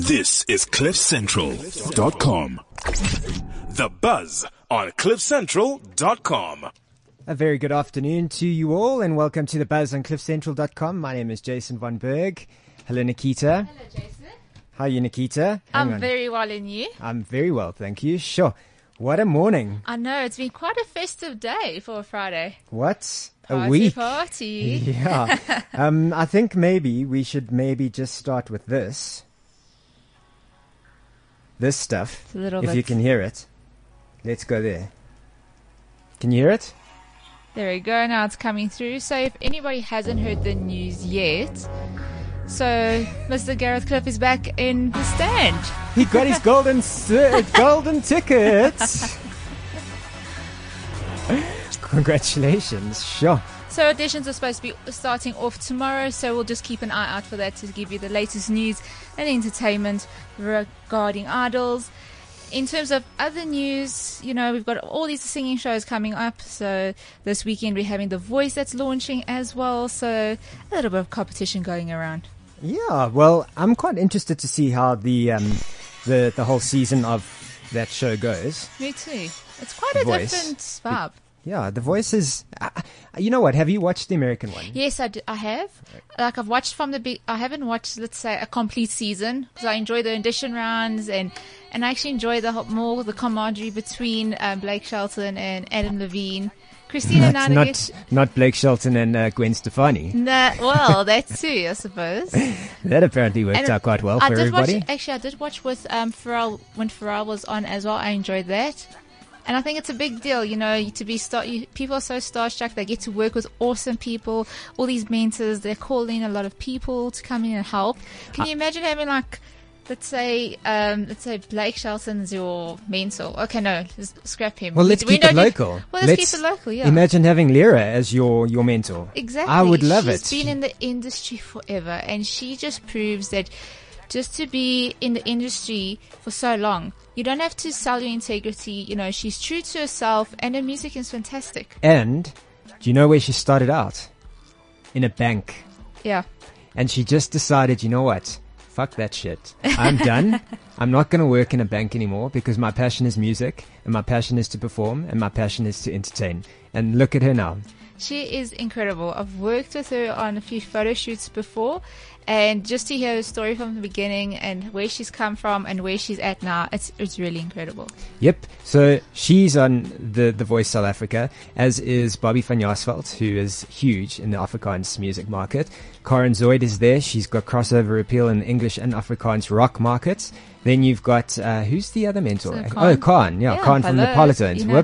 This is CliffCentral.com. The Buzz on CliffCentral.com. A very good afternoon to you all and welcome to The Buzz on CliffCentral.com. My name is Jason Von Berg. Hello, Nikita. Hello, Jason. How are you, Nikita? I'm very well, and you? I'm very well, thank you. Sure. What a morning. I know. It's been quite a festive day for a Friday. What? A week. Party. Yeah. I think maybe we should just start with this. This stuff. It's a little bit. If you can hear it. Let's go there. Can you hear it? There we go. Now it's coming through. So if anybody hasn't heard the news yet, so Mr. Gareth Cliff is back in the stand. He got his golden ticket. Congratulations. Sure. So auditions are supposed to be starting off tomorrow, so we'll just keep an eye out for that to give you the latest news and entertainment regarding Idols. In terms of other news, you know, we've got all these singing shows coming up. So this weekend we're having The Voice that's launching as well. So a little bit of competition going around. Yeah, well, I'm quite interested to see how the whole season of that show goes. Me too. It's quite a different vibe. Yeah, The Voice is... you know what? Have you watched the American one? Yes, I have. Like, I've watched from the... I haven't watched, let's say, a complete season because I enjoy the audition rounds and I actually enjoy the camaraderie between Blake Shelton and Adam Levine. Christina and I... Not Blake Shelton and Gwen Stefani. Nah, well, that too, I suppose. That apparently worked out quite well for everybody. I did watch with Pharrell when Pharrell was on as well. I enjoyed that. And I think it's a big deal, you know, to be people are so starstruck. They get to work with awesome people, all these mentors. They're calling a lot of people to come in and help. Can you imagine having, like, let's say Blake Shelton's your mentor? Okay, no, scrap him. Well, let's keep it local, yeah. Imagine having Lyra as your mentor. Exactly. I would love it. She's been in the industry forever, and she just proves that just to be in the industry for so long, you don't have to sell your integrity. You know, she's true to herself and her music is fantastic. And do you know where she started out? In a bank. Yeah. And she just decided, you know what? Fuck that shit. I'm done. I'm not going to work in a bank anymore because my passion is music and my passion is to perform and my passion is to entertain. And look at her now. She is incredible. I've worked with her on a few photo shoots before, and just to hear her story from the beginning and where she's come from and where she's at now, it's really incredible. Yep. So she's on The Voice South Africa, as is Bobby van Jaarsveld, who is huge in the Afrikaans music market. Karen Zoid is there. She's got crossover appeal in the English and Afrikaans rock markets. Then you've got, who's the other mentor? Khan. Oh, Khan. Yeah, Khan from the Politones. You know,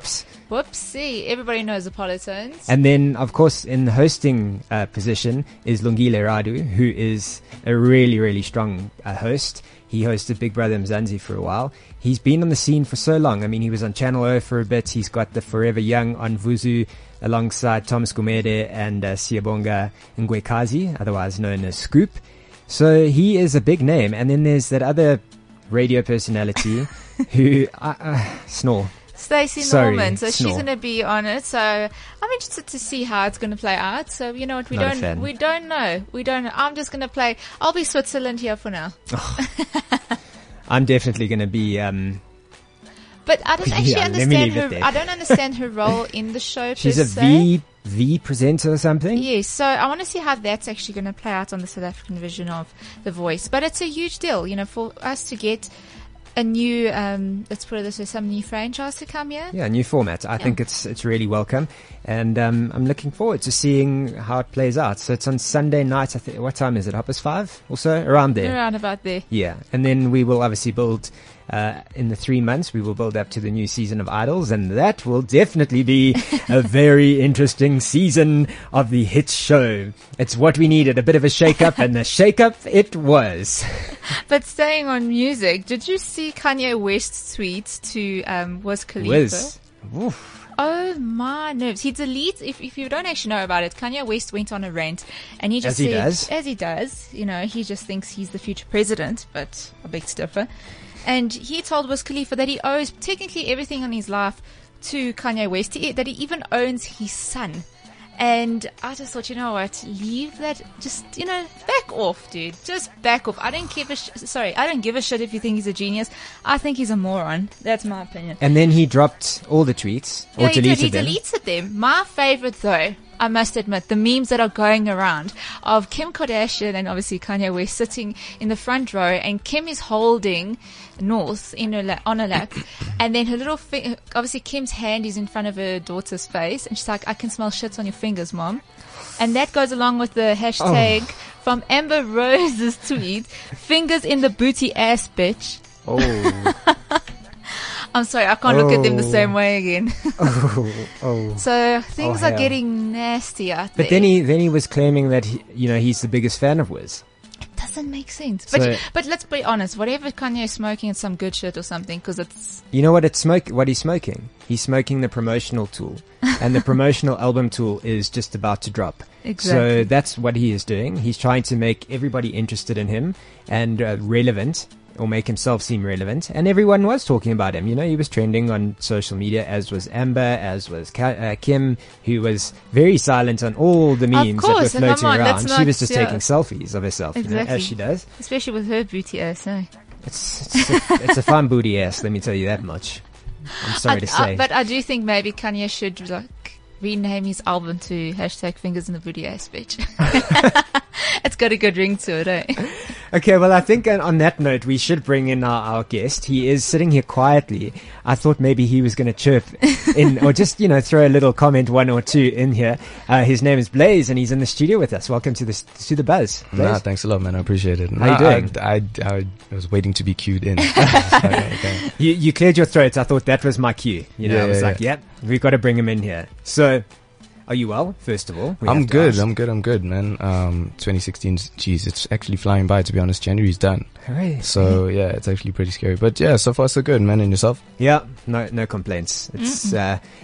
whoopsie. Everybody knows the Politones. And then, of course, in the hosting position is Lungile Radu, who is a really, really strong host. He hosted Big Brother Mzansi for a while. He's been on the scene for so long. I mean, he was on Channel O for a bit. He's got the Forever Young on Vuzu alongside Thomas Gumede and Siyabonga Ngwekazi, otherwise known as Scoop. So he is a big name. And then there's that other radio personality who snore. Stacey Norman. So she's going to be on it. So I'm interested to see how it's going to play out. So you know what, we don't know. I'm just going to play. I'll be Switzerland here for now. Oh, I'm definitely going to be. But I don't actually understand her. I don't understand her role in the show. She's a V presenter or something. Yes. So I want to see how that's actually going to play out on the South African version of The Voice. But it's a huge deal, you know, for us to get a new, let's put it this way, some new franchise to come here. Yeah, a new format. I think it's really welcome. And I'm looking forward to seeing how it plays out. So it's on Sunday night. I think, what time is it? 5:30 or so? Around there. Around about there. Yeah. And then we will obviously build, in the 3 months, we will build up to the new season of Idols. And that will definitely be a very interesting season of the hit show. It's what we needed, a bit of a shake-up. And the shake-up it was. But staying on music, did you see Kanye West's tweet to Wiz Khalifa? Wiz. Oof. Oh my nerves. He deletes, if you don't actually know about it, Kanye West went on a rant and he just said, as he does, you know, he just thinks he's the future president, but I beg to differ. And he told Wiz Khalifa that he owes technically everything in his life to Kanye West, that he even owns his son. And I just thought, you know what, leave that, just, you know, back off, dude. Just back off. I don't give a I don't give a shit if you think he's a genius. I think he's a moron. That's my opinion. And then he dropped all the tweets, or deleted them. He deleted them. My favorite, though, I must admit, the memes that are going around of Kim Kardashian and obviously Kanye West sitting in the front row, and Kim is holding North in her on her lap, and then her little obviously Kim's hand is in front of her daughter's face, and she's like, "I can smell shit on your fingers, mom," and that goes along with the hashtag from Amber Rose's tweet, "Fingers in the booty, ass bitch." Oh. I'm sorry, I can't look at them the same way again. So things are getting nasty out there. But then he was claiming that he's the biggest fan of Wiz. It doesn't make sense. So, but let's be honest. Whatever Kanye is smoking, it's some good shit or something, because it's. You know what it's What he's smoking? He's smoking the promotional tool, and the promotional album tool is just about to drop. Exactly. So that's what he is doing. He's trying to make everybody interested in him and relevant. Or make himself seem relevant, and everyone was talking about him. You know, he was trending on social media, as was Amber, as was Kim, who was very silent on all the memes that were floating around. She was just taking selfies of herself, you know, as she does, especially with her booty ass. No? It's a fun booty ass. Let me tell you that much. I'm sorry to say, but I do think maybe Kanye should rename his album to hashtag fingers in the booty ass bitch. It's got a good ring to it, eh? Okay, well, I think on that note, we should bring in our guest. He is sitting here quietly. I thought maybe he was going to chirp in or just, throw a little comment, one or two in here. His name is Blayze, and he's in the studio with us. Welcome to the Buzz. Blayze. Nah, thanks a lot, man. I appreciate it. How are you doing? I was waiting to be cued in. Okay. You cleared your throat. I thought that was my cue. We've got to bring him in here. So... Are you well, first of all? I'm good, man. 2016, geez, it's actually flying by, to be honest. January's done. Hooray. So, yeah, it's actually pretty scary. But, yeah, so far so good, man. And yourself? Yeah, no complaints. It's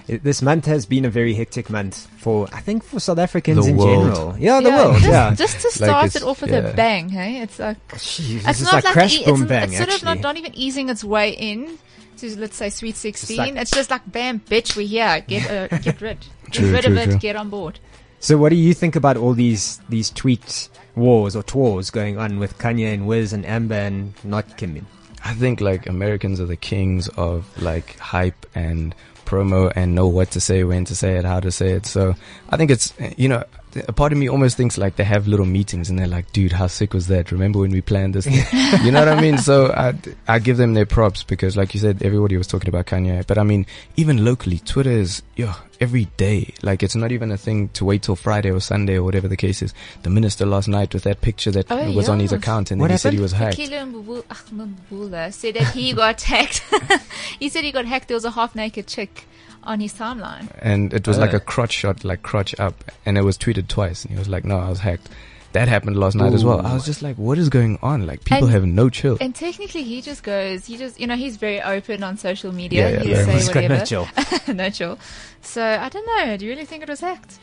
this month has been a very hectic month for South Africans in general. Yeah, the world. Just to start it off with a bang, hey? It's like... Jeez, it's not like crash, boom, bang, it's sort of not even easing its way in to, let's say, Sweet 16. It's just like, bam, bitch, we're here. Get rid. Get rid of it. Get on board. So, what do you think about all these tweet wars or twars going on with Kanye and Wiz and Amber and not Kim? I think Americans are the kings of hype and promo and know what to say, when to say it, how to say it. So, I think it's a part of me almost thinks they have little meetings and they're like, dude, how sick was that? Remember when we planned this? You know what I mean? So I give them their props because like you said, everybody was talking about Kanye. But I mean, even locally, Twitter is every day. It's not even a thing to wait till Friday or Sunday or whatever the case is. The minister last night with that picture that was on his account, and then he said he was hacked. Said that he got hacked. He said he got hacked. There was a half-naked chick on his timeline, and it was like a crotch shot, crotch up, and it was tweeted twice, and he was like, no, I was hacked. That happened last night as well. I was just like, what is going on? People have no chill. And technically he just he's very open on social media. He's whatever. No chill. No chill. So I don't know, do you really think it was hacked?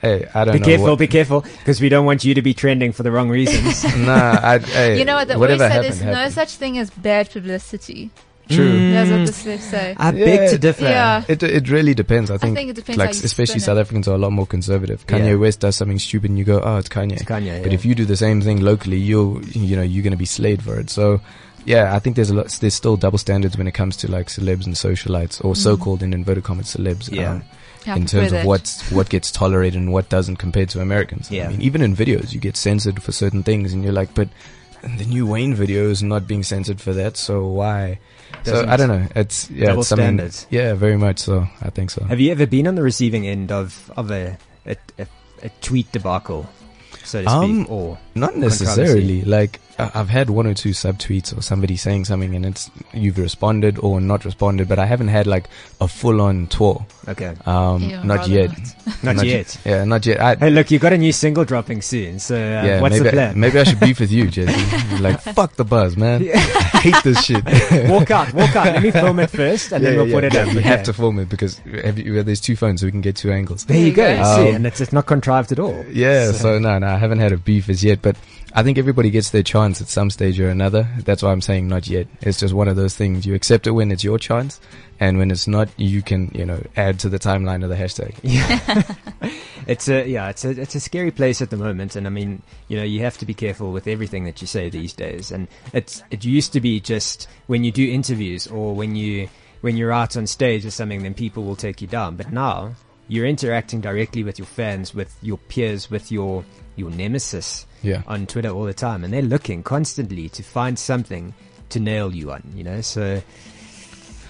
Hey, I don't know. Be careful, because we don't want you to be trending for the wrong reasons. Whatever happened, there's no such thing as bad publicity. True. That's what the slips say. I beg to differ. Yeah. It really depends. I think it depends. Especially South Africans are a lot more conservative. Kanye West does something stupid and you go, oh, it's Kanye. But if you do the same thing locally, you're going to be slayed for it. So, yeah, I think there's still double standards when it comes to celebs and socialites, or so-called in inverted commas celebs. Yeah. In terms of what gets tolerated and what doesn't compared to Americans. Yeah. I mean, even in videos, you get censored for certain things, and you're like, but the new Wayne video is not being censored for that, so why? So I don't know. It's double standards. Yeah, very much so. I think so. Have you ever been on the receiving end of a tweet debacle, so to speak, or not necessarily? I've had one or two subtweets or somebody saying something and you've responded or not responded, but I haven't had a full on tour. Okay. Not yet. Not yet. Yeah, not yet. Hey, look, you've got a new single dropping soon, so what's the plan? Maybe I should beef with you, Jesse. Fuck the Buzz, man. Yeah. I hate this shit. Walk out. Let me film it first, and then we'll put it up. You have to film it because there's two phones, so we can get two angles. There you go. See, and it's not contrived at all. Yeah, so no, I haven't had a beef as yet, but I think everybody gets their chance at some stage or another. That's why I'm saying not yet. It's just one of those things. You accept it when it's your chance, and when it's not, you can, you know, add to the timeline of the hashtag. Yeah. It's a scary place at the moment, and I mean, you know, you have to be careful with everything that you say these days. And it used to be just when you do interviews or when you're out on stage or something, then people will take you down. But now you're interacting directly with your fans, with your peers, with your nemesis on Twitter all the time, and they're looking constantly to find something to nail you on, you know, so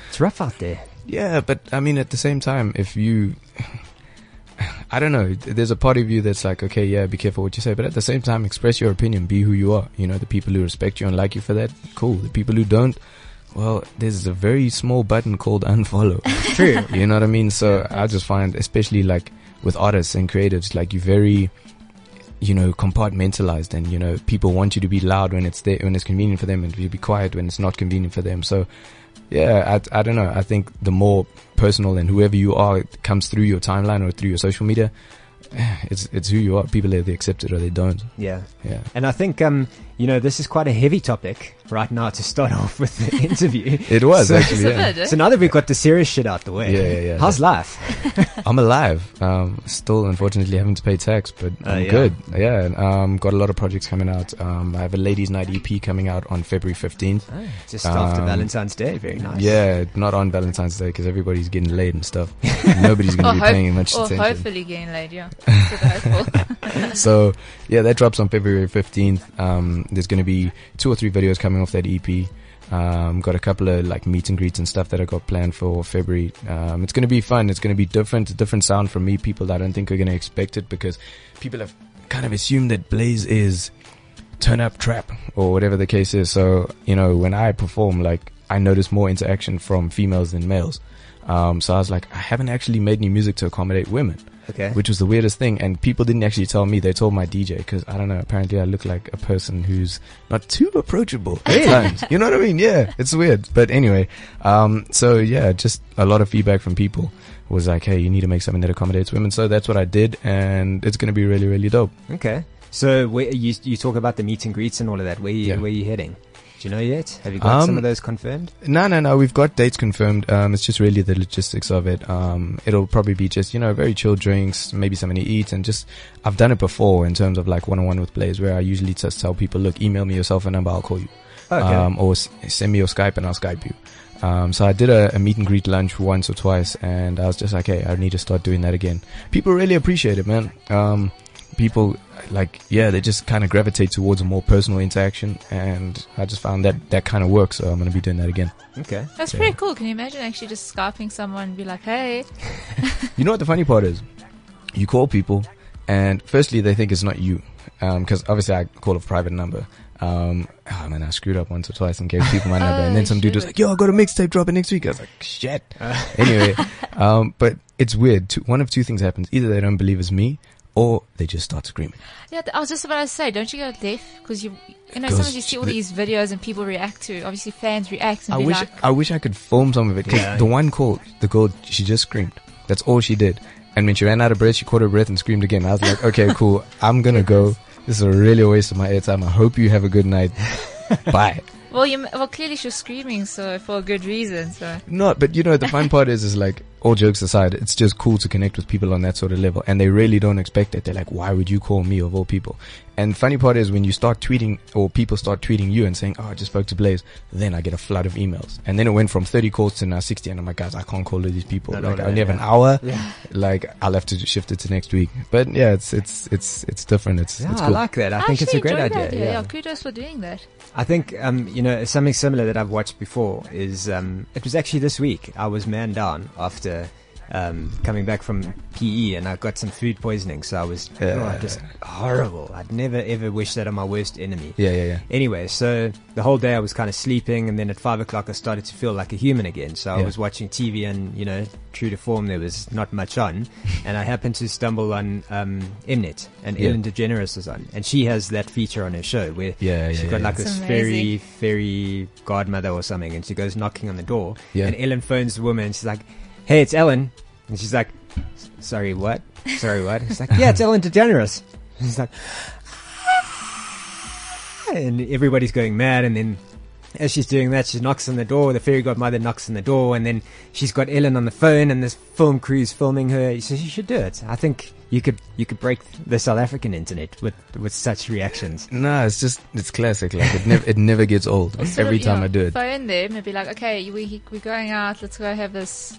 it's rough out there. Yeah, but I mean, at the same time, if you, I don't know, there's a part of you that's like, okay, yeah, be careful what you say, but at the same time, express your opinion, be who you are. You know, the people who respect you and like you for that, cool. The people who don't, well, there's a very small button called unfollow. True. You know what I mean? So I just find, especially like with artists and creatives, like you're very, you know, compartmentalized, and, you know, people want you to be loud when it's there, when it's convenient for them, and to be quiet when it's not convenient for them. So yeah, I don't know. I think the more personal and whoever you are, it comes through your timeline or through your social media. It's who you are. People either accept it or they don't. Yeah. Yeah. And I think, you know, this is quite a heavy topic right now to start off with the interview. It was, so, actually. Yeah. So now that we've got the serious shit out the way. Yeah. How's life? I'm alive. Still, unfortunately, having to pay tax, but I'm good. Yeah. Got a lot of projects coming out. I have a Ladies Night EP coming out on February 15th. Oh, just after Valentine's Day. Very nice. Yeah. Not on Valentine's Day because everybody's getting laid and stuff. Nobody's going to be paying much attention. Or hopefully getting laid, yeah. So yeah, that drops on February 15th. There's going to be 2 or 3 videos coming off that EP. Got a couple of like meet and greets and stuff that I got planned for February. It's going to be fun. It's going to be different, a different sound from me. People I don't think are going to expect it, because people have kind of assumed that Blayze is turn up trap or whatever the case is. So, you know, when I perform, like I notice more interaction from females than males. So I was like, I haven't actually made any music to accommodate women. Okay. Which was the weirdest thing, and people didn't actually tell me, they told my DJ, because I don't know, apparently I look like a person who's not too approachable at times. You know what I mean? Yeah, it's weird. But anyway, so yeah, just a lot of feedback from people was like, hey, you need to make something that accommodates women. So that's what I did, and it's going to be really, really dope. Okay. So where, you talk about the meet and greets and all of that. Where are you heading? Do you know yet? Have you got some of those confirmed? No. We've got dates confirmed. It's just really the logistics of it. It'll probably be just, you know, very chill drinks, maybe something to eat, and just, I've done it before in terms of like one-on-one with Blayze, where I usually just tell people, look, email me your cell phone number, I'll call you. Okay. Or send me your Skype and I'll Skype you. So I did a meet and greet lunch once or twice, and I was just like, hey, I need to start doing that again. People really appreciate it, man. People, like, yeah, they just kind of gravitate towards a more personal interaction, and I just found that kind of works, so I'm going to be doing that again. Okay. That's pretty cool. Can you imagine actually just Skyping someone and be like, hey? You know what the funny part is? You call people, and firstly, they think it's not you, because obviously I call a private number. Oh man, I screwed up once or twice and gave people my number, and then some dude was like, yo, I got a mixtape dropping next week. I was like, shit. Anyway, but it's weird. One of two things happens. Either they don't believe it's me, or they just start screaming. Yeah, I was just about to say, don't you go deaf? Because you know, sometimes you see all these videos and people react to. Obviously, fans react. And I wish I could film some of it. Because the one call, the girl, she just screamed. That's all she did. And when she ran out of breath, she caught her breath and screamed again. I was like, okay, cool. I'm gonna go. This is a really waste of my airtime. I hope you have a good night. Bye. Well, clearly she's screaming, so for a good reason. So no, but you know, the fun part is like, all jokes aside, it's just cool to connect with people on that sort of level, and they really don't expect it. They're like, why would you call me of all people? And funny part is when you start tweeting, or people start tweeting you and saying, oh, I just spoke to Blayze, then I get a flood of emails. And then it went from 30 calls to now 60, and I'm like, guys, I can't call all these people. I only have an hour. Yeah. Like, I'll have to shift it to next week. But yeah, it's different. It's cool. I like that. I think it's a great idea. Yeah, kudos for doing that. I think, you know, something similar that I've watched before is, it was actually this week. I was man down after, coming back from PE, and I got some food poisoning. So I was just horrible. I'd never ever wish that on my worst enemy. Yeah. Anyway, so the whole day I was kind of sleeping, and then at 5:00 I started to feel like a human again. So I was watching TV, and, you know, true to form, there was not much on. And I happened to stumble on Mnet, and Ellen DeGeneres was on, and she has that feature on her show where she's got like this fairy, fairy godmother or something, and she goes knocking on the door, and Ellen phones the woman, and she's like, hey, it's Ellen. And she's like, sorry, what? She's like, yeah, it's Ellen DeGeneres. And she's like, and everybody's going mad. And then as she's doing that, she knocks on the door. The fairy godmother knocks on the door, and then she's got Ellen on the phone, and this film crew's filming her. So she should do it. I think you could break the South African internet with such reactions. No, it's just it's classic. Like it never gets old. Like, every time I do it, phone them and be like, okay, we're going out. Let's go have this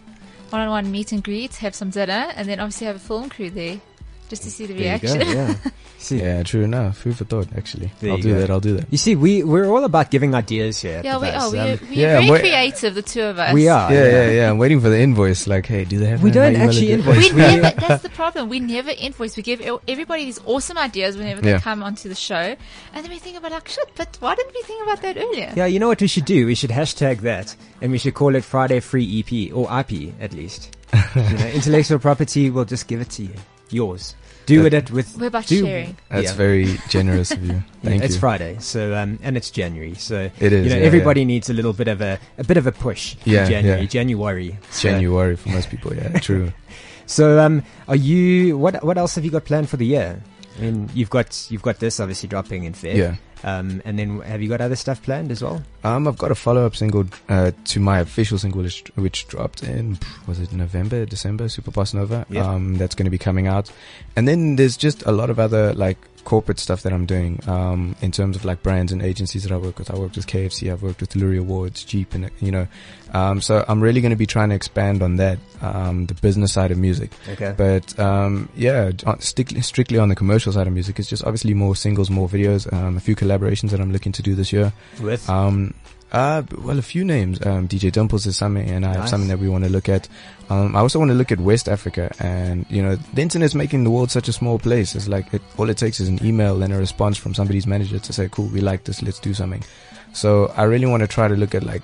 one-on-one meet and greet, have some dinner, and then obviously have a film crew there just to see the reaction. There you go, yeah. See, yeah, true enough. Food for thought, actually. I'll do that. You see, we're all about giving ideas here. Yeah, we're very creative, the two of us. We are. Yeah. I'm waiting for the invoice. Like, hey, do they have? We don't actually invoice. That's the problem. We never invoice. We give everybody these awesome ideas whenever they come onto the show, and then we think about like, shit, but why didn't we think about that earlier? Yeah, you know what we should do? We should hashtag that, and we should call it Friday Free EP or IP at least. You know, intellectual property. We'll just give it to you. Yours. We're about sharing. That's very generous of you. Thank you. It's Friday, so and it's January, so it is. You know, everybody needs a bit of a push. Yeah, January. Yeah. January. So. January for most people. Yeah, true. So, are you? What else have you got planned for the year? I mean, you've got this obviously dropping in February. Yeah. And then have you got other stuff planned as well? I've got a follow-up single to my official single, which dropped in, was it November, December, SuperBossNova? Yeah. That's going to be coming out. And then there's just a lot of other like corporate stuff that I'm doing in terms of like brands and agencies that I work with. I worked with KFC, I've worked with Lungile Awards, Jeep, and so I'm really going to be trying to expand on that, the business side of music. Okay. But strictly on the commercial side of music, it's just obviously more singles, more videos, a few collaborations that I'm looking to do this year. With? Well, a few names. DJ Dimples is something, and I have something that we want to look at. I also want to look at West Africa, and the internet's making the world such a small place. It's like all it takes is an email and a response from somebody's manager to say, "Cool, we like this. Let's do something." So I really want to try to look at like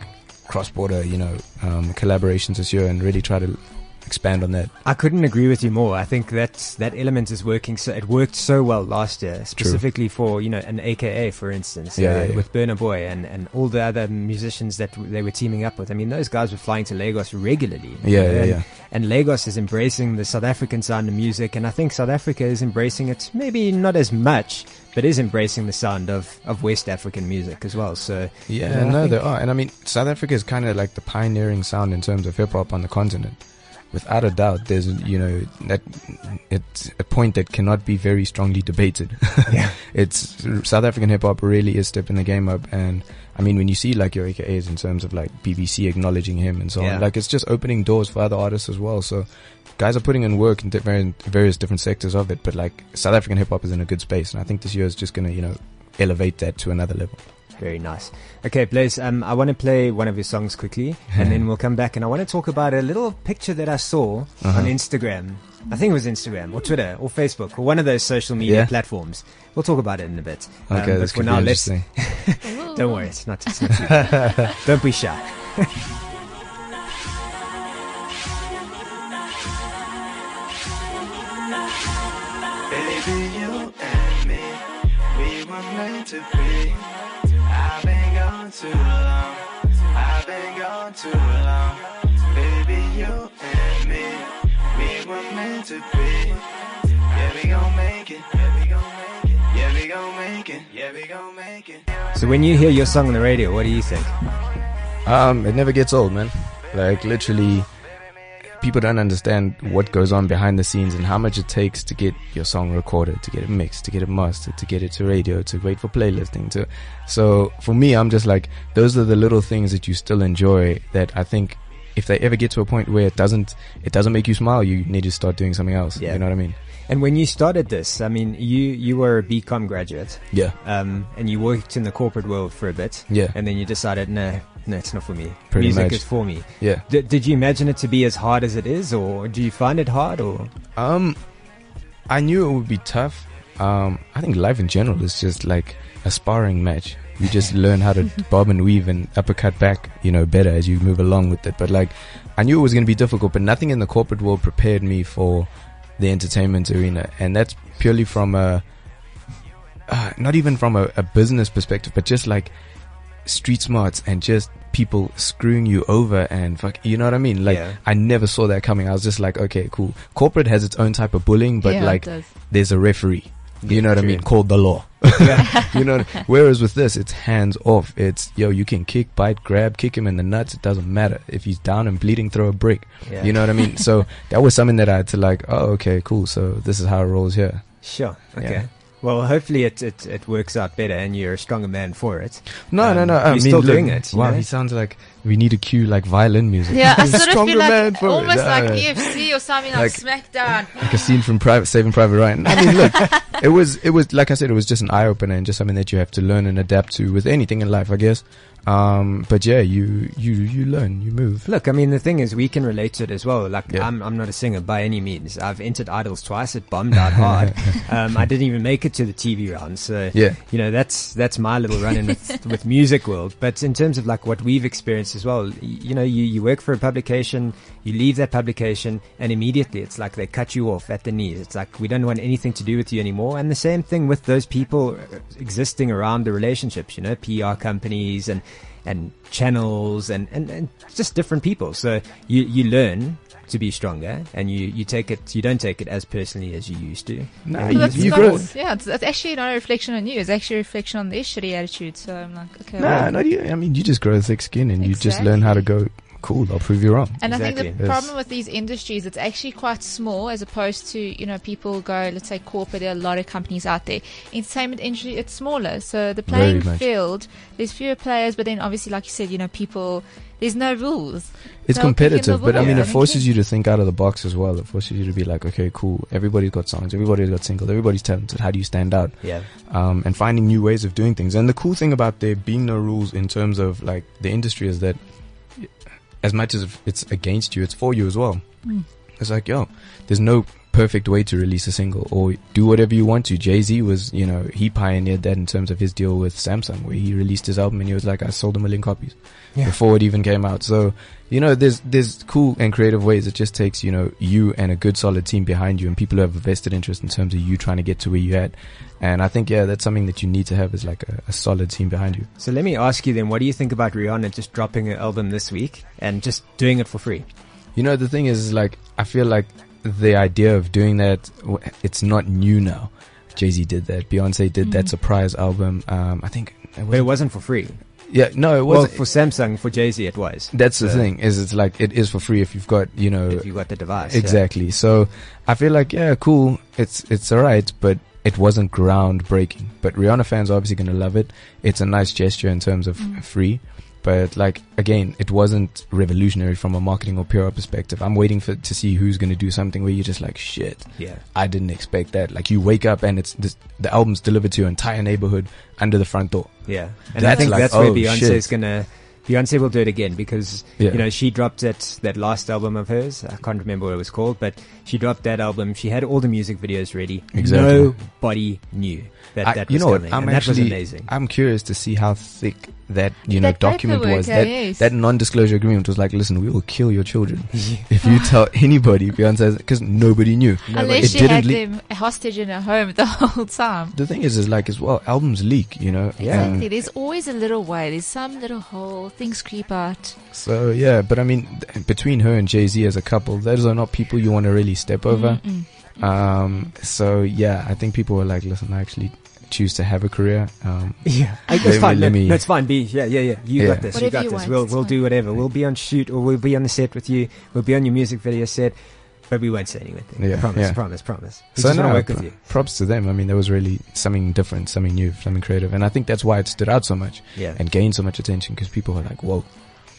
cross-border, collaborations this year, and really try to expand on that. I couldn't agree with you more. I think that element is working. So it worked so well last year, specifically for an AKA, for instance, with Burna Boy and all the other musicians that they were teaming up with. I mean, those guys were flying to Lagos regularly. And Lagos is embracing the South African sound of music, and I think South Africa is embracing it. Maybe not as much, but is embracing the sound of West African music as well. So there are, and I mean, South Africa is kind of like the pioneering sound in terms of hip hop on the continent. Without a doubt, there's that it's a point that cannot be very strongly debated. Yeah. It's South African hip hop really is stepping the game up, and I mean when you see like your AKAs in terms of like BBC acknowledging him and so on, like it's just opening doors for other artists as well. So guys are putting in work in various different sectors of it, but like South African hip hop is in a good space, and I think this year is just going to elevate that to another level. Very nice. Okay, Blayze, I want to play one of your songs quickly, and then we'll come back. And I want to talk about a little picture that I saw on Instagram. I think it was Instagram or Twitter or Facebook or one of those social media platforms. We'll talk about it in a bit. Okay, that's for now. Let's don't worry, it's not don't be shy. Too long, I've been gone too long. Baby, you and me, we were meant to be. Yeah, we gon' make it. Yeah, we gon' make it. Yeah, we gon' make it. Yeah, we gon' make it. So when you hear your song on the radio, what do you think? It never gets old, man. Like literally, people don't understand what goes on behind the scenes and how much it takes to get your song recorded, to get it mixed, to get it mastered, to get it to radio, to wait for playlisting. So for me, I'm just like, those are the little things that you still enjoy that I think if they ever get to a point where it doesn't make you smile, you need to start doing something else. Yeah. You know what I mean? And when you started this, I mean, you were a BCom graduate. Yeah. And you worked in the corporate world for a bit. Yeah. And then you decided, no, it's not for me. Music is for me. Yeah. Did you imagine it to be as hard as it is, or do you find it hard? Or I knew it would be tough. I think life in general is just like a sparring match. You just learn how to bob and weave and uppercut back, better as you move along with it. But like, I knew it was going to be difficult, but nothing in the corporate world prepared me for the entertainment arena, and that's purely from not even from a business perspective, but just like street smarts and just people screwing you over and fuck, you know what I mean? Like, I never saw that coming. I was just like, okay, cool. Corporate has its own type of bullying, but like, there's a referee. You know what I mean? Called the law. You know what I mean? Whereas with this, it's hands off. It's, yo, you can kick, bite, grab, kick him in the nuts. It doesn't matter. If he's down and bleeding, throw a brick. Yeah. You know what I mean? So that was something that I had to like, oh, okay, cool. So this is how it rolls here. Sure. Okay. Yeah. Well, hopefully it works out better and you're a stronger man for it. No. You're still doing it. Wow, he sounds like we need a cue like violin music. Yeah, I sort of feel like almost like EFC or something like SmackDown. Like a scene from Saving Private Ryan. I mean, look, it was like I said, it was just an eye-opener and just something that you have to learn and adapt to with anything in life, I guess. But yeah, you learn, you move. Look, I mean, the thing is, we can relate to it as well. Like, yeah. I'm not a singer by any means. I've entered Idols twice. It bombed out hard. I didn't even make it to the TV round. So, yeah. You know, that's my little run-in with music world. But in terms of like what we've experienced as well, you know, you work for a publication, you leave that publication, and immediately it's like they cut you off at the knees. It's like, we don't want anything to do with you anymore. And the same thing with those people existing around the relationships, you know, PR companies and channels and just different people. So you learn to be stronger and you don't take it as personally as you used to. No, you grow. Yeah, it's actually not a reflection on you. It's actually a reflection on their shitty attitude. So I'm like, okay. Well, not you. I mean, you just grow thick skin and you just learn how to go, cool, I'll prove you wrong. And exactly. I think the problem with these industries, it's actually quite small as opposed to, you know, people go, let's say corporate, there are a lot of companies out there. Entertainment industry, it's smaller. So the playing field, there's fewer players, but then obviously, like you said, you know, people, there's no rules. It's competitive, but I mean, it forces you to think out of the box as well. It forces you to be like, okay, cool, everybody's got songs, everybody's got singles, everybody's talented. How do you stand out? Yeah. And finding new ways of doing things. And the cool thing about there being no rules in terms of like the industry is that as much as it's against you, it's for you as well. Mm. It's like, yo, there's no perfect way to release a single or do whatever you want to. Jay-Z was, you know, he pioneered that in terms of his deal with Samsung, where he released his album and he was like, I sold 1 million copies before it even came out. So, you know, there's cool and creative ways. It just takes, you know, you and a good solid team behind you and people who have a vested interest in terms of you trying to get to where you're at. And I think, yeah, that's something that you need to have is like a solid team behind you. So let me ask you then, what do you think about Rihanna just dropping her album this week and just doing it for free? You know, the thing is like, I feel like the idea of doing that, it's not new now. Jay-Z did that. Beyonce did that surprise album. I think it wasn't for free. Yeah, no, it wasn't. Well, for Samsung, for Jay-Z, it was. That's the thing, is it's like, it is for free if you've got, you know. If you've got the device. Exactly. Yeah. So I feel like, yeah, cool. It's all right, but it wasn't groundbreaking. But Rihanna fans are obviously going to love it. It's a nice gesture in terms of free. But like, again, it wasn't revolutionary from a marketing or PR perspective. I'm waiting to see who's going to do something where you're just like, shit, yeah, I didn't expect that. Like you wake up and it's the album's delivered to your entire neighborhood under the front door. Yeah. And I think like, that's where Beyonce's going to... Beyonce will do it again because, you know, she dropped that last album of hers. I can't remember what it was called, but she dropped that album. She had all the music videos ready. Exactly. Nobody knew that was coming. And that was amazing. I'm curious to see how thick that, you know, document was. That non-disclosure agreement was like, listen, we will kill your children if you tell anybody, Beyonce, because nobody knew. Unless she had them hostage in her home the whole time. The thing is like, as well, albums leak, you know. Yeah. Exactly. There's always a little way. There's some little hole. Things creep out. So yeah, but I mean, between her and Jay-Z as a couple, those are not people you want to really step over. So yeah, I think people were like, listen, I actually choose to have a career. It's fine. No, it's fine. B. Yeah. You got this. Whatever you got this. We'll do whatever. We'll be on shoot or we'll be on the set with you. We'll be on your music video set. But we won't say anything. Yeah, promise. So no, work with you. Props to them. I mean, there was really something different, something new, something creative. And I think that's why it stood out so much and gained so much attention because people were like, whoa.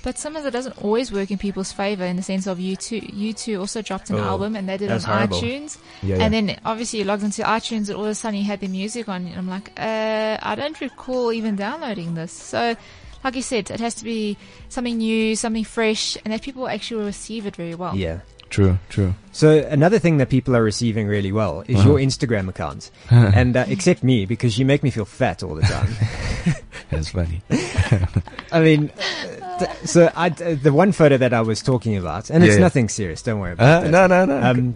But sometimes it doesn't always work in people's favor in the sense of U2. U2 also dropped an album and they did it on iTunes. Yeah. And then obviously you logged into iTunes and all of a sudden you had the music on. And I'm like, I don't recall even downloading this. So... like you said, it has to be something new, something fresh, and that people actually will receive it very well. Yeah. True. So another thing that people are receiving really well is your Instagram account. And except me, because you make me feel fat all the time. That's funny. I mean, the one photo that I was talking about, and it's nothing serious, don't worry about it. No.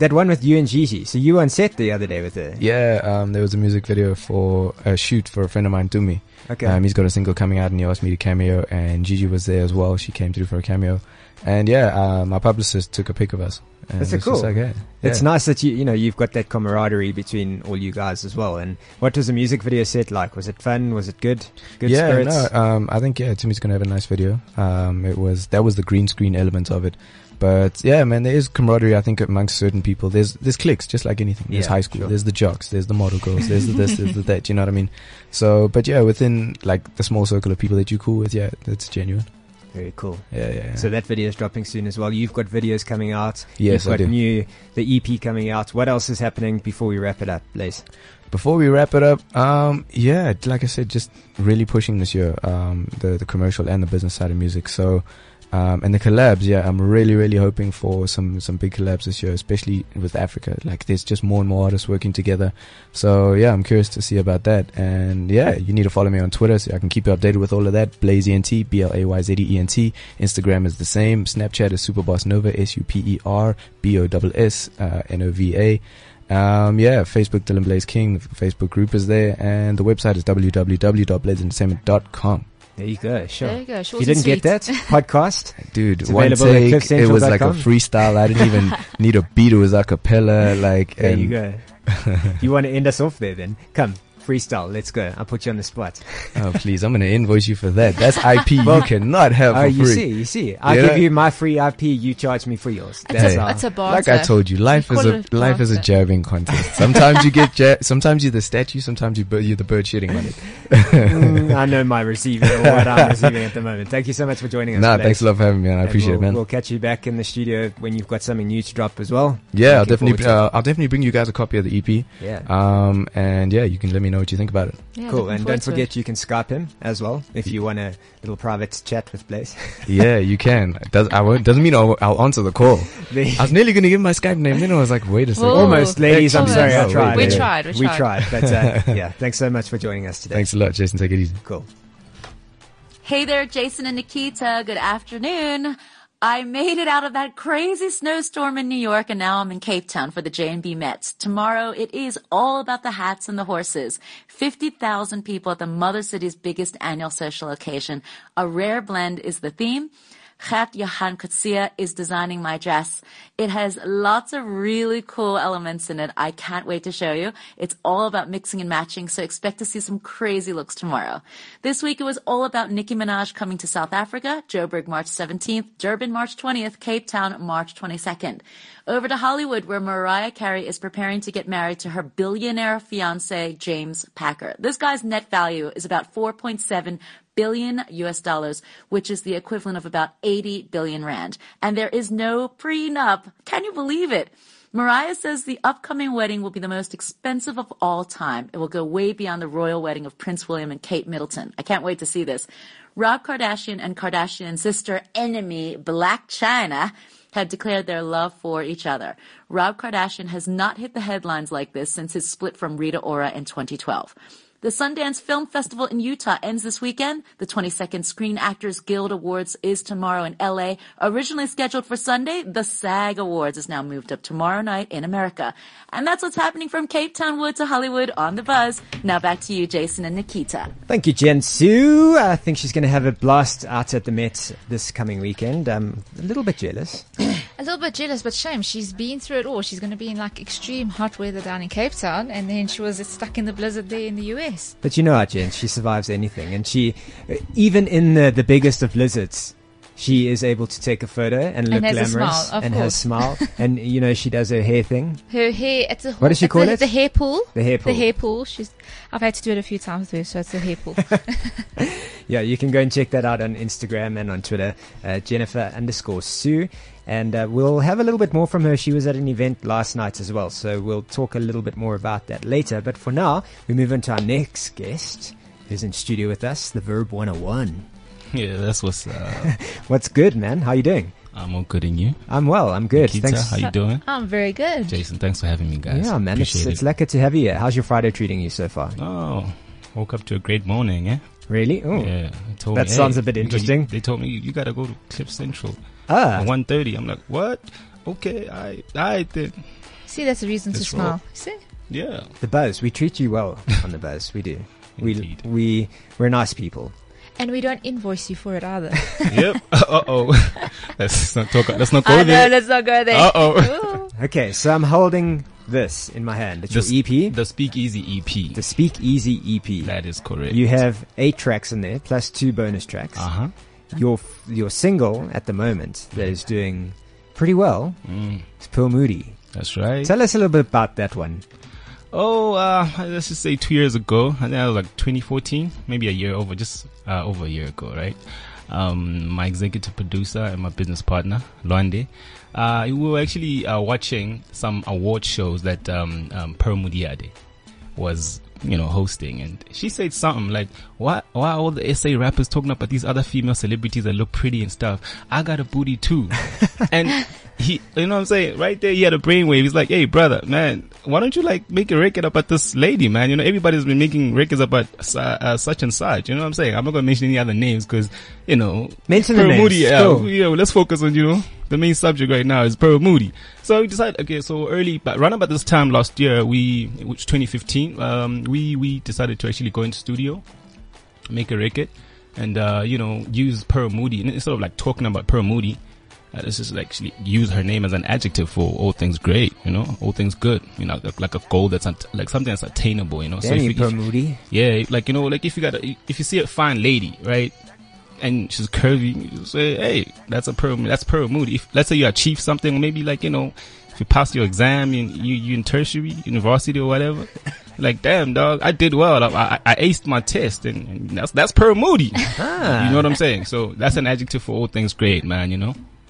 That one with you and Gigi. So you were on set the other day with her. Yeah, there was a music video for a shoot for a friend of mine, Tumi. Okay. He's got a single coming out and he asked me to cameo, and Gigi was there as well. She came through for a cameo. And yeah, my publicist took a pic of us. That's cool. Like, yeah. It's nice that you've got that camaraderie between all you guys as well. And what was the music video set like? Was it fun? Was it good? Good spirits? No, I think Timmy's gonna have a nice video. That was the green screen element of it. But yeah, man, there is camaraderie, I think, amongst certain people. There's cliques, just like anything. There's high school, there's the jocks, there's the model girls, there's the this, there's the that, you know what I mean? So, but yeah, within like the small circle of people that you're cool with, yeah, that's genuine. Very cool. Yeah. So that video is dropping soon as well. You've got videos coming out. Yes, I do. You've got the EP coming out. What else is happening before we wrap it up, Blayze? Before we wrap it up, like I said, just really pushing this year, the commercial and the business side of music. So, and the collabs, I'm really, really hoping for some big collabs this year, especially with Africa. Like, there's just more and more artists working together. So, yeah, I'm curious to see about that. And, yeah, you need to follow me on Twitter so I can keep you updated with all of that. BlayzeENT, BLAYZEENT. Instagram is the same. Snapchat is SuperBossNova, SuperBossNova. Facebook, Dylan Blayze King. The Facebook group is there. And the website is www.blazeentertainment.com. There you go. Sure. There you go. You didn't get that podcast, dude. One take. It was like a freestyle. I didn't even need a beat. It was a cappella. Like, there you go. You want to end us off there, then? Come, freestyle. Let's go. I'll put you on the spot. Oh, please! I'm going to invoice you for that. That's IP. Well, you cannot have. Oh, you free. You see. I give you my free IP. You charge me for yours. That's a bar. Like I told you, life is a jabbing contest. Sometimes you get jab. Sometimes you're the statue. Sometimes you're the bird shitting on it. I know my receiving or what I'm receiving at the moment. Thank you so much for joining us. Thanks a lot for having me, man. I appreciate it, man. We'll catch you back in the studio when you've got something new to drop as well. Yeah, I'll definitely bring you guys a copy of the EP. Yeah. And yeah, you can let me know what you think about it. Yeah, cool. And don't forget, you can Skype him as well if you want a little private chat with Blayze. Yeah, you can. Doesn't mean I'll answer the call. I was nearly going to give my Skype name, then I was like, wait a second. Almost, ladies. I'm sorry. I tried. We tried. But yeah, thanks so much for joining us today. Thanks a lot, Jason. Take it easy. Cool. Hey there, Jason and Nikita. Good afternoon. I made it out of that crazy snowstorm in New York, and now I'm in Cape Town for the J&B Mets. Tomorrow, it is all about the hats and the horses. 50,000 people at the Mother City's biggest annual social occasion. A rare blend is the theme. Khat Johan Kutsia is designing my dress. It has lots of really cool elements in it. I can't wait to show you. It's all about mixing and matching, so expect to see some crazy looks tomorrow. This week, it was all about Nicki Minaj coming to South Africa, Joburg March 17th, Durban March 20th, Cape Town March 22nd. Over to Hollywood, where Mariah Carey is preparing to get married to her billionaire fiancé, James Packer. This guy's net value is about $4.7 billion US dollars, which is the equivalent of about 80 billion rand. And there is no prenup. Can you believe it? Mariah says the upcoming wedding will be the most expensive of all time. It will go way beyond the royal wedding of Prince William and Kate Middleton. I can't wait to see this. Rob Kardashian and Kardashian sister enemy Blac Chyna have declared their love for each other. Rob Kardashian has not hit the headlines like this since his split from Rita Ora in 2012. The Sundance Film Festival in Utah ends this weekend. The 22nd Screen Actors Guild Awards is tomorrow in LA. Originally scheduled for Sunday, the SAG Awards is now moved up tomorrow night in America. And that's what's happening from Cape Town Wood to Hollywood on The Buzz. Now back to you, Jason and Nikita. Thank you, Jen Sue. I think she's going to have a blast out at the Met this coming weekend. I'm a little bit jealous. A little bit jealous, but shame. She's been through it all. She's going to be in like extreme hot weather down in Cape Town, and then she was stuck in the blizzard there in the US. But you know how Jen, she survives anything, and she, even in the biggest of blizzards, she is able to take a photo and look glamorous and has a smile. And you know, she does her hair thing. Her hair, it's a, what does she call it? The hair pull. The hair pull. The hair pull. I've had to do it a few times though, so it's a hair pull. Yeah, you can go and check that out on Instagram and on Twitter, Jennifer_Sue. And we'll have a little bit more from her. She was at an event last night as well, so we'll talk a little bit more about that later. But for now, we move on to our next guest, who's in studio with us, The Verb 101. Yeah, that's what's up. What's good, man? How you doing? I'm all good, and you? I'm well, I'm good. Nikita, thanks. How you doing? I'm very good. Jason, thanks for having me, guys. Yeah, man, it's lekker to have you here. How's your Friday treating you so far? Oh, woke up to a great morning, eh? Really? Oh, yeah. That sounds a bit interesting. They told me, you got to go to Cliff Central at 1:30. I'm like, what? Okay, I did. See, that's a reason to smile. See? Yeah. The Buzz. We treat you well on The Buzz. We do. Indeed. We're nice people. And we don't invoice you for it either. Yep. Uh-oh. Let's not go there. No, let's not go there. Uh-oh. Okay, so I'm holding this in my hand. It's your EP. The Speakeasy EP. The Speakeasy EP. That is correct. You have 8 tracks in there, plus 2 bonus tracks. Uh-huh. Your single at the moment that is doing pretty well is Pearl Modiadie. That's right. Tell us a little bit about that one. Oh, let's just say 2 years ago. I think that was like 2014, maybe a year over, just over a year ago, right? My executive producer and my business partner, Luande, we were actually watching some award shows that Pearl Modiadie was, hosting. And she said something like, why are all the SA rappers talking about these other female celebrities that look pretty and stuff? I got a booty too. And he, you know what I'm saying? Right there, he had a brainwave. He's like, hey, brother, man, why don't you make a record about this lady, man? Everybody's been making records about such and such. You know what I'm saying? I'm not going to mention any other names because, mention the names. Let's focus on, the main subject right now is Pearl Modiadie. So we decided, but around about this time last year, which 2015, we decided to actually go into studio, make a record, and, use Pearl Modiadie. And instead of talking about Pearl Modiadie, let's just actually use her name as an adjective for all things great, all things good, like a goal that's something that's attainable, So if you see a fine lady, right, and she's curvy, you say, hey, that's Pearl Modiadie. If, let's say you achieve something, maybe if you pass your exam and you in tertiary university or whatever, damn dog, I did well. I aced my test, and that's Pearl Modiadie. You know what I'm saying? So that's an adjective for all things great, man.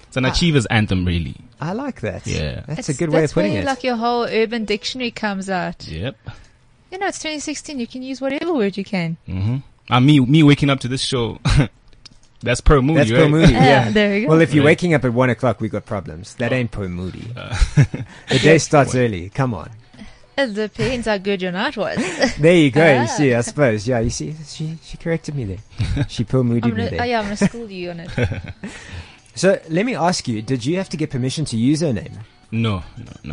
It's an achiever's anthem, really. I like that. Yeah. That's a good way of putting it. That's where your whole urban dictionary comes out. Yep. It's 2016. You can use whatever word you can. Mm-hmm. Me waking up to this show, that's Pearl Modiadie, right? That's Pearl Modiadie, yeah. There you go. Well, if you're waking up at 1 o'clock, we got problems. That ain't Pearl Modiadie. The day starts early. Come on. It depends how good your night was. There you go. You see, I suppose. Yeah, you see, she corrected me there. She Pearl Modiadie me there. Oh, yeah, I'm going to school you on it. So let me ask you: did you have to get permission to use her name? No.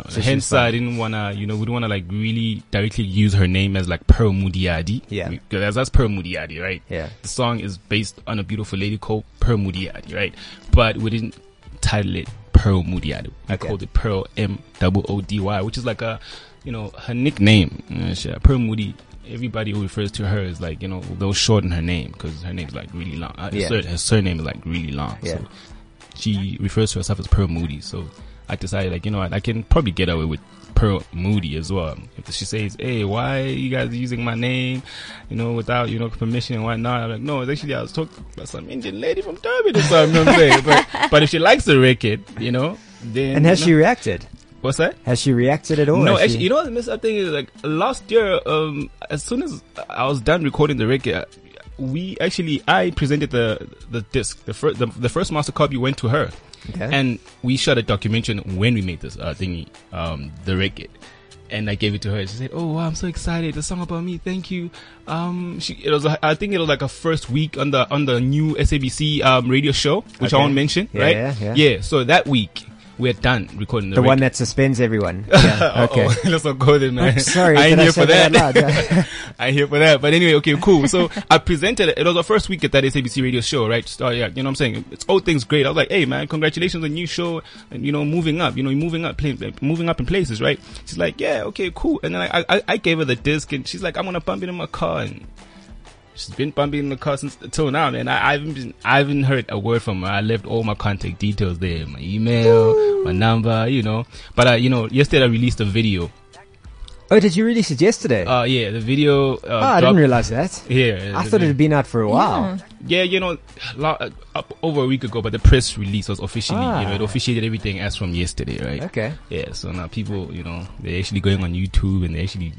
So hence, I didn't wanna, we don't wanna really directly use her name as Pearl Modiadie. Yeah, because that's Pearl Modiadie, right? Yeah. The song is based on a beautiful lady called Pearl Modiadie, right? But we didn't title it Pearl Modiadie. I called it Pearl Modiadie, which is her nickname. Pearl Modiadie. Everybody who refers to her is they'll shorten her name because her name's really long. Her surname is really long. Yeah. So she refers to herself as Pearl Modiadie, so I decided, I can probably get away with Pearl Modiadie as well. If she says, hey, why are you guys using my name, without, permission and whatnot, I'm like, no, it's actually, I was talking about some Indian lady from Durban or something, you know what I'm saying? But if she likes the record, then... And has she reacted? What's that? Has she reacted at all? No, actually, what the messed up thing is, last year, as soon as I was done recording the record... I presented the disc. The first master copy went to her, and we shot a documentary when we made this thingy, the record. And I gave it to her. She said, "Oh, wow, I'm so excited! The song about me. Thank you." It was a first week on the new SABC radio show, which I won't mention, right? Yeah. So that week. We're done recording the record. One that suspends everyone. Yeah. Okay. Let's not go there, man. Sorry, I ain't here for that. I ain't here for that. But anyway, okay, cool. So I presented it. It was our first week at that SABC radio show, right? You know what I'm saying? It's all things great. I was like, hey, man, congratulations on the new show. And, moving up. You're moving up in places, right? She's like, yeah, okay, cool. And then I gave her the disc, and she's like, I'm going to bump it in my car. And she's been bumping in the car since till now, man. I haven't heard a word from her. I left all my contact details there, my email, my number, But yesterday I released a video. Oh, did you release it yesterday? The video. I didn't realize that. Yeah, I thought it had been out for a while. Yeah, over a week ago, but the press release was officially, it officiated everything as from yesterday, right? Okay. Yeah, so now people, they're actually going on YouTube and they're actually,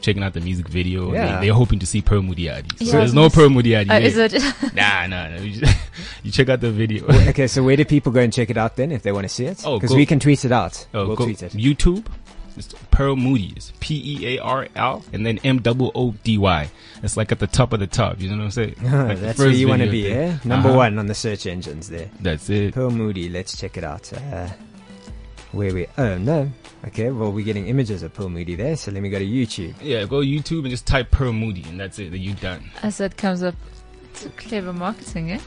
checking out the music video. Yeah. And they're hoping to see Pearl Modiadie. So there's no Pearl Modiadie. Is it? Nah. You check out the video. Well, okay, so where do people go and check it out then if they want to see it? Because we can tweet it out. We'll tweet it. YouTube. It's Pearl Modiadie. It's Pearl and then Modiadie. It's at the top of the top. You know what I'm saying? That's where you want to be, eh? Number one on the search engines there. That's it. Pearl Modiadie. Let's check it out. Wait. Oh, no. Okay, well, we're getting images of Pearl Modiadie there, so let me go to YouTube. Yeah, go to YouTube and just type Pearl Modiadie, and that's it. You're done. As it comes up. It's clever marketing, eh?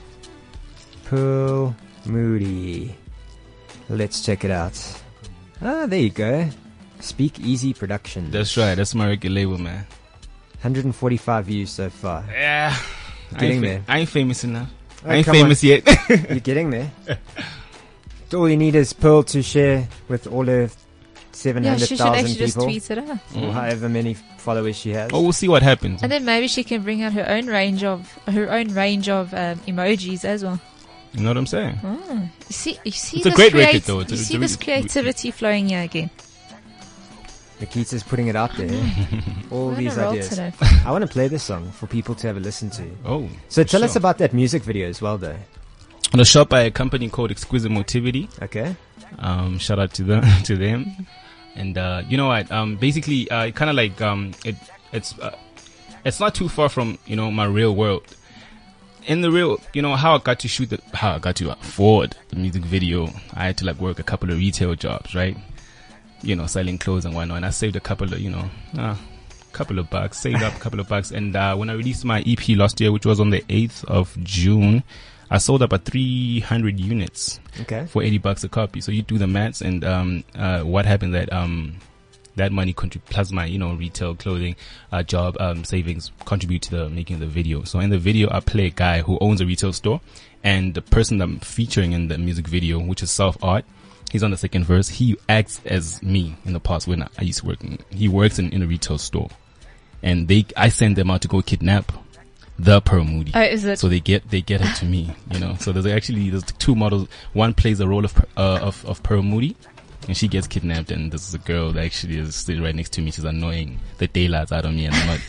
Pearl Modiadie. Let's check it out. Ah, there you go. Speakeasy Production. That's right. That's my record label, man. 145 views so far. Yeah. Getting there. I ain't famous enough. Oh, I ain't famous yet. You're getting there. All you need is Pearl to share with all her 700,000 people. Yeah, she should actually people, just tweet it out. Or however many followers she has. Oh, we'll see what happens. And then maybe she can bring out her own range of emojis as well. You know what I'm saying? Oh. You see it's a great record, though. You see this creativity flowing here again. Nikita's putting it out there. All these ideas. I want to play this song for people to have a listen to. Oh. So tell us about that music video as well, though. It was shot by a company called Exquisite Motivity. Okay. Shout out to them. And you know what? Basically, kind of like it's not too far from my real world. In the real, how I got to afford the music video, I had to work a couple of retail jobs, right? Selling clothes and whatnot. And I saved a couple of, saved up a couple of bucks. And when I released my EP last year, which was on the 8th of June, I sold up at 300 units for $80 a copy. So you do the maths, and what happened that that money plus my retail clothing job savings contribute to the making of the video. So in the video, I play a guy who owns a retail store, and the person that I'm featuring in the music video, which is Self Art, he's on the second verse. He acts as me in the past when I used to work. He works in a retail store, and I send them out to go kidnap the Pearl Modiadie. Oh, is it? So they get her to me, So there's two models. One plays the role of Pearl Modiadie, and she gets kidnapped. And this is a girl that actually is sitting right next to me. She's annoying the daylights out of me, and I'm not,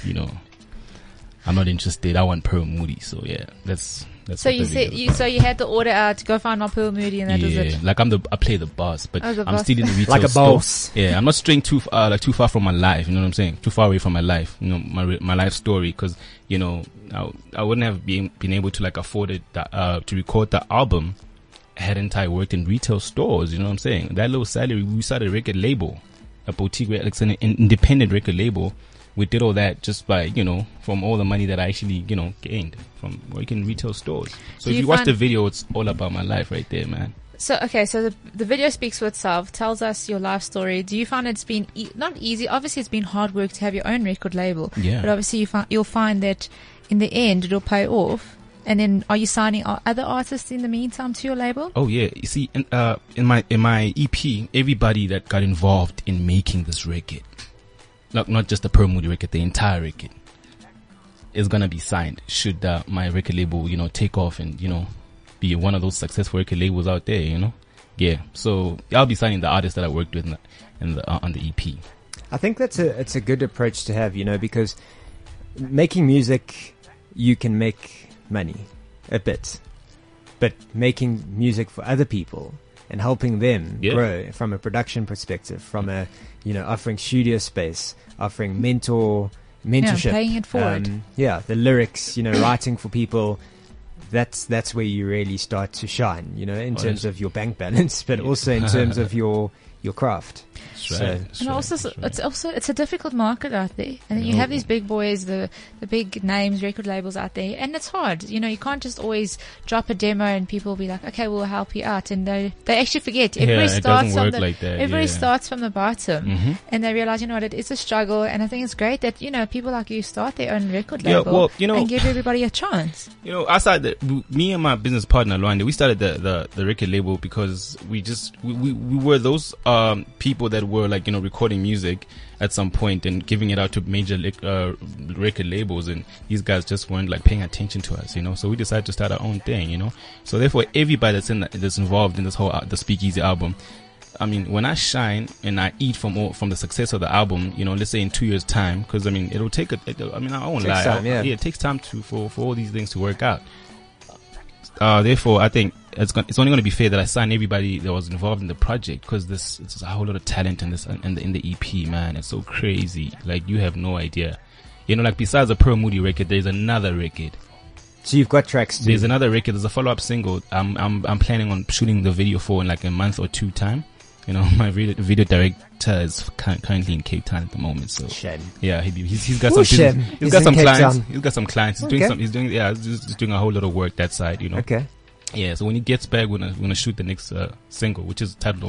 I'm not interested. I want Pearl Modiadie. So yeah, that's. So you said so you had the order out to go find my Pearl Modiadie, and that was it. Yeah, I play the boss, but I'm still in the retail store. Boss. Yeah, I'm not straying too far from my life. You know what I'm saying? Too far away from my life. My life story, because I wouldn't have been able to afford it to record the album hadn't I worked in retail stores. You know what I'm saying? That little salary, we started a record label, a boutique, an independent record label. We did all that just by from all the money that I actually gained from working in retail stores. So if you watch the video, it's all about my life right there, man. So the video speaks for itself, tells us your life story. Do you find it's been not easy? Obviously, it's been hard work to have your own record label. Yeah. But obviously, you'll find that in the end it'll pay off. And then, are you signing other artists in the meantime to your label? Oh yeah, you see, in my EP, everybody that got involved in making this record, not just the Pearl Modiadie record, the entire record, is gonna be signed. Should my record label, take off and be one of those successful record labels out there, Yeah. So I'll be signing the artists that I worked with on the EP. I think it's a good approach to have, because making music, you can make money a bit, but making music for other people and helping them grow from a production perspective, from a offering studio space, offering mentorship, paying it forward. The lyrics, writing for people. That's where you really start to shine, in terms of your bank balance, but also in terms of your craft. Right. It's a difficult market out there, and then you have these big boys, the big names, record labels out there, and it's hard. You can't just always drop a demo and people will be like, okay, we'll help you out, and they actually forget. Everybody starts from the bottom, and they realize it is a struggle. And I think it's great that people like you start their own record label, and give everybody a chance. Outside me and my business partner Luanda, we started the record label because we were those people that were recording music at some point and giving it out to major record labels, and these guys just weren't paying attention to us, so we decided to start our own thing, so therefore everybody that's involved in this whole the Speakeasy album, I mean, when I shine and I eat from the success of the album, let's say in 2 years time, because I mean it'll take I won't lie, it takes time for all these things to work out, therefore I think it's only going to be fair that I sign everybody that was involved in the project, because it's a whole lot of talent in this in the EP, man. It's so crazy, you have no idea. Besides the Pearl Modiadie record, there's another record. So you've got tracks too. There's another record. There's a follow up single. I'm planning on shooting the video for in a month or two time. you know, my video director is currently in Cape Town at the moment. So Shen. Yeah, he's got some business, he's got some clients. He's doing some. He's doing a whole lot of work that side. You know. Okay. Yeah. So when he gets back, we're gonna shoot the next single, which is titled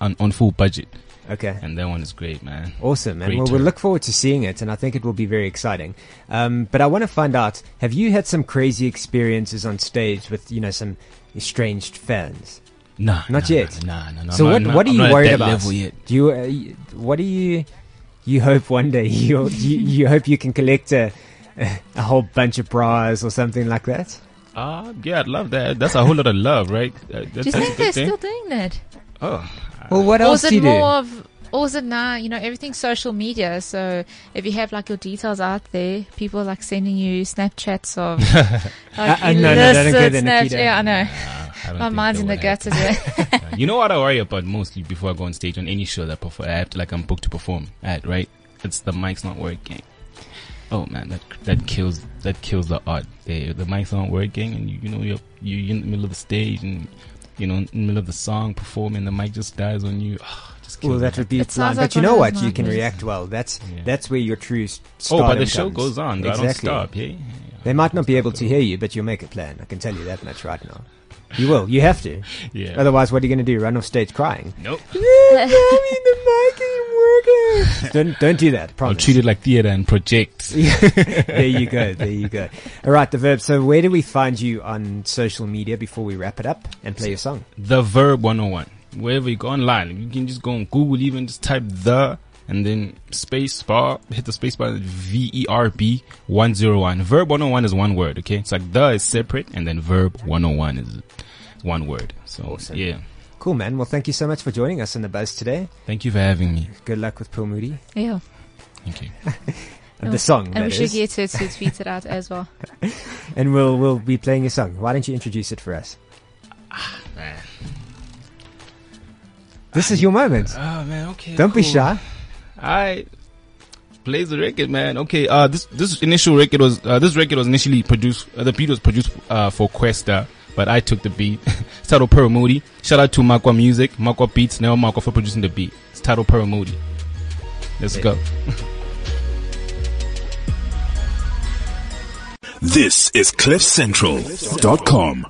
on full budget. Okay. And that one is great, man. Awesome, man. Well, we'll look forward to seeing it, and I think it will be very exciting. But I want to find out, have you had some crazy experiences on stage with, you know, some estranged fans? No. Not yet? No. So what are you worried about? Do you, what do you hope one day, you hope you can collect a whole bunch of bras or something like that? Yeah, I'd love that. That's a whole lot of love, right? Do you think they're still doing that? Oh, well, what else do you do? Or is it now, you know, everything's social media. So if you have like your details out there, people are like sending you Snapchats of like, I know. My mind's in the gutter today. You know what I worry about mostly before I go on stage on any show that I have to, like, I'm booked to perform at, right? It's the mic's not working. Oh man, that kills the art there. The mic's not working, and you know you're in the middle of the stage, and you know, in the middle of the song performing, the mic just dies on you. Well, that would be blind. But you know what? You can react well. That's where your true stardom comes. Oh, but the show goes on. Exactly. I don't stop. Yeah. They might not be able to hear you, but you'll make a plan. I can tell you that much right now. You will. You have to. Yeah. Otherwise, what are you going to do? Run off stage crying? Nope. Tell me the mic ain't working. Don't do that. Promise. I'll treat it like theater and project. There you go. All right, The Verb. So where do we find you on social media before we wrap it up and play your song? The Verb 101. Wherever you go online, you can just go on Google, even just type the and then space bar, hit the space bar, VERB 101. Verb 101 is one word, okay? It's like the is separate and then Verb 101 is one word. So awesome. Yeah. Cool, man. Well, thank you so much for joining us on The Buzz today. Thank you for having me. Good luck with Pearl Modiadie. Yeah. Thank you. The song. And we should get her to tweet it out as well. And we'll be playing your song. Why don't you introduce it for us? Ah, man. This is your moment. Oh man, okay. Don't be shy. I Blayze the record, man. Okay, this record was initially produced. The beat was produced for Questa, but I took the beat. It's titled Pearl Modiadie. Shout out to Makwa Music, Makwa Beats, Neo Makwa for producing the beat. It's titled Pearl Modiadie. Let's go. This is CliffCentral.com.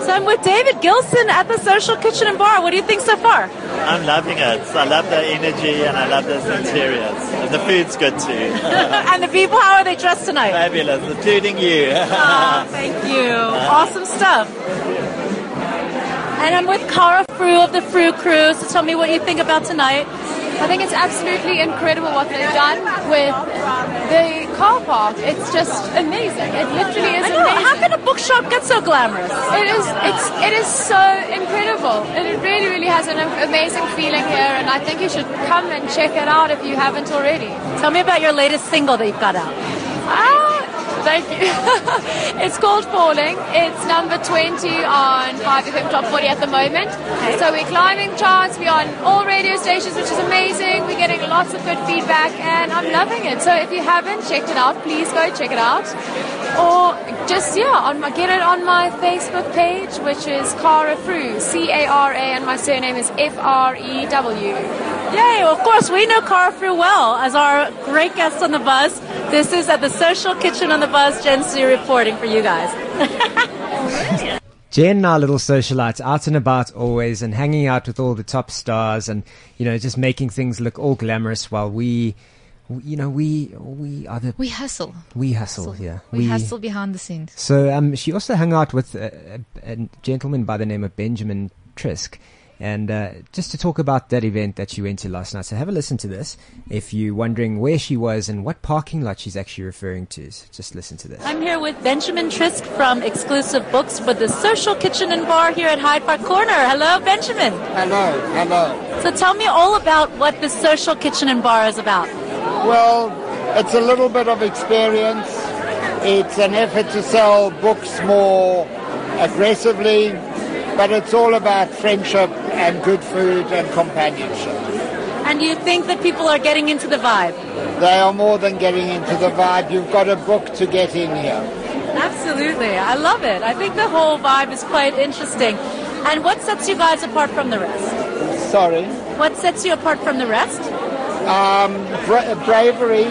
So I'm with David Gilson at the Social Kitchen and Bar. What do you think so far? I'm loving it. I love the energy and I love the interiors. And the food's good too. And the people, how are they dressed tonight? Fabulous, including you. Oh, thank you. Awesome stuff. And I'm with Cara Frew of the Frew Crew. So tell me what you think about tonight. I think it's absolutely incredible what they've done with the car park. It's just amazing. It literally is amazing. How can a bookshop get so glamorous? It is so incredible. And it really, really has an amazing feeling here. And I think you should come and check it out if you haven't already. Tell me about your latest single that you've got out. Thank you. It's called Falling. It's number 20 on 5FM Top 40 at the moment. Okay. So we're climbing charts. We're on all radio stations, which is amazing. We're getting lots of good feedback, and I'm loving it. So if you haven't checked it out, please go check it out. Or just, get it on my Facebook page, which is Cara Frew, C-A-R-A, and my surname is F-R-E-W. Yay, well, of course, we know Cara Frew well as our great guest on The Buzz. This is at the Social Kitchen on The Buzz, Gen C reporting for you guys. Jen, our little socialites, out and about always and hanging out with all the top stars and, you know, just making things look all glamorous while we... You know, we hustle. We hustle behind the scenes. So she also hung out with a gentleman by the name of Benjamin Trisk, and just to talk about that event that she went to last night. So have a listen to this if you're wondering where she was and what parking lot she's actually referring to. So just listen to this. I'm here with Benjamin Trisk from Exclusive Books for the Social Kitchen and Bar here at Hyde Park Corner. Hello, Benjamin. Hello. So tell me all about what the Social Kitchen and Bar is about. Well, it's a little bit of experience. It's an effort to sell books more aggressively, but it's all about friendship and good food and companionship. And you think that people are getting into the vibe? They are more than getting into the vibe. You've got a book to get in here. Absolutely. I love it. I think the whole vibe is quite interesting. And what sets you guys apart from the rest? Sorry. What sets you apart from the rest? Bravery.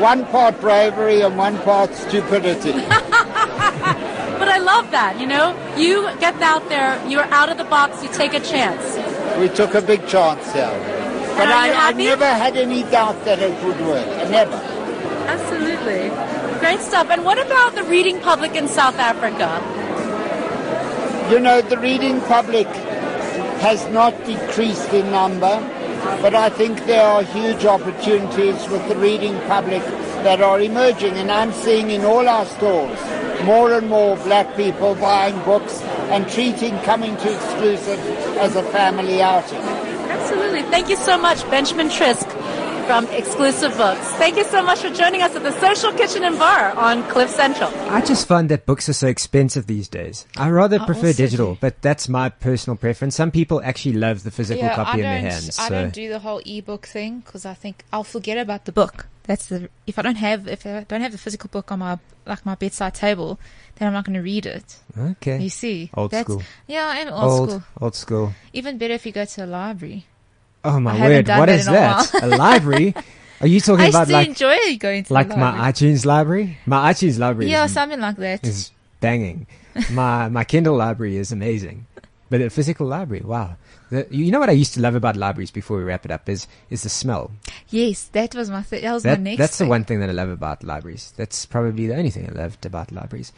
One part bravery and one part stupidity. But I love that, you know? You get out there, you're out of the box, you take a chance. We took a big chance here. But I never had any doubt that it would work. Never. Absolutely. Great stuff. And what about the reading public in South Africa? You know, the reading public has not decreased in number, but I think there are huge opportunities with the reading public that are emerging. And I'm seeing in all our stores more and more black people buying books and coming to Exclusive as a family outing. Absolutely. Thank you so much, Benjamin Trisk from Exclusive Books. Thank you so much for joining us at the Social Kitchen and Bar on Cliff Central. I just find that books are so expensive these days. I rather prefer digital, but that's my personal preference. Some people actually love the physical copy in their hands. I don't do the whole e-book thing because I think I'll forget about the book. That's the if I don't have the physical book on my bedside table, then I'm not going to read it. Okay. You see, old school. Yeah, and old school. Old school. Even better if you go to a library. Oh my word! What is that? A library? Are you talking about like? I still enjoy going to like my iTunes library. My iTunes library. Yeah, something like that. Is banging. My Kindle library is amazing, but a physical library. Wow. You know what I used to love about libraries before we wrap it up is the smell. Yes, that was my next. That's the one thing that I love about libraries. That's probably the only thing I loved about libraries.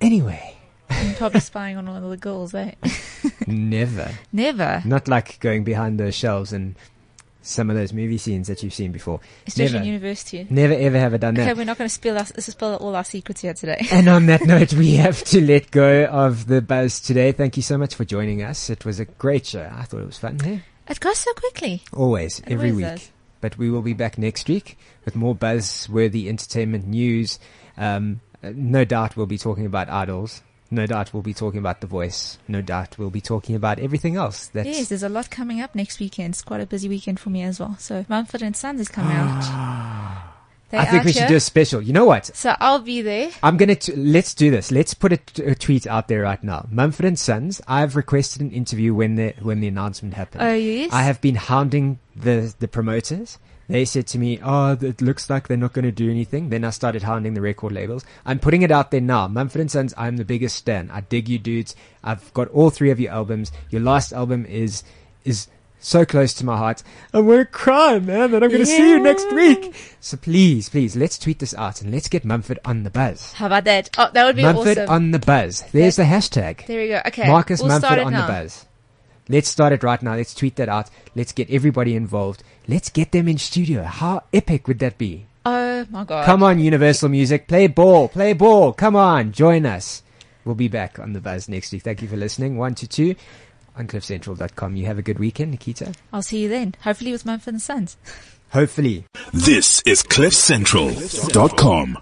Anyway. I'm probably spying on all of the girls, eh? Never. Not like going behind those shelves and some of those movie scenes that you've seen before. Especially in university. Never, ever have I done that. Okay, we're not going to spill all our secrets here today. And on that note, we have to let go of the buzz today. Thank you so much for joining us. It was a great show. I thought it was fun. Hey? It goes so quickly. Always, every week. Does. But we will be back next week with more buzz-worthy entertainment news. No doubt we'll be talking about Idols. No doubt we'll be talking about The Voice. No doubt we'll be talking about everything else. Yes, there's a lot coming up next weekend. It's quite a busy weekend for me as well. So Mumford & Sons is coming out. I think we should do a special. You know what? So I'll be there. Let's do this. Let's put a tweet out there right now. Mumford & Sons, I've requested an interview when the announcement happened. Oh, yes? I have been hounding the promoters. They said to me, it looks like they're not going to do anything. Then I started hounding the record labels. I'm putting it out there now. Mumford & Sons, I'm the biggest stan. I dig you dudes. I've got all three of your albums. Your last album is so close to my heart. I'm going to cry, man, and I'm going to see you next week. So please, let's tweet this out and let's get Mumford on the buzz. How about that? Oh, that would be Mumford awesome. Mumford on the buzz. There's the hashtag. There we go. Okay. Marcus we'll Mumford on now. The buzz. Let's start it right now. Let's tweet that out. Let's get everybody involved. Let's get them in studio. How epic would that be? Oh, my God. Come on, Universal Music. Play ball. Come on. Join us. We'll be back on The Buzz next week. Thank you for listening. 1 to 2 on CliffCentral.com. You have a good weekend, Nikita. I'll see you then. Hopefully with Mumford & Sons. Hopefully. This is CliffCentral.com.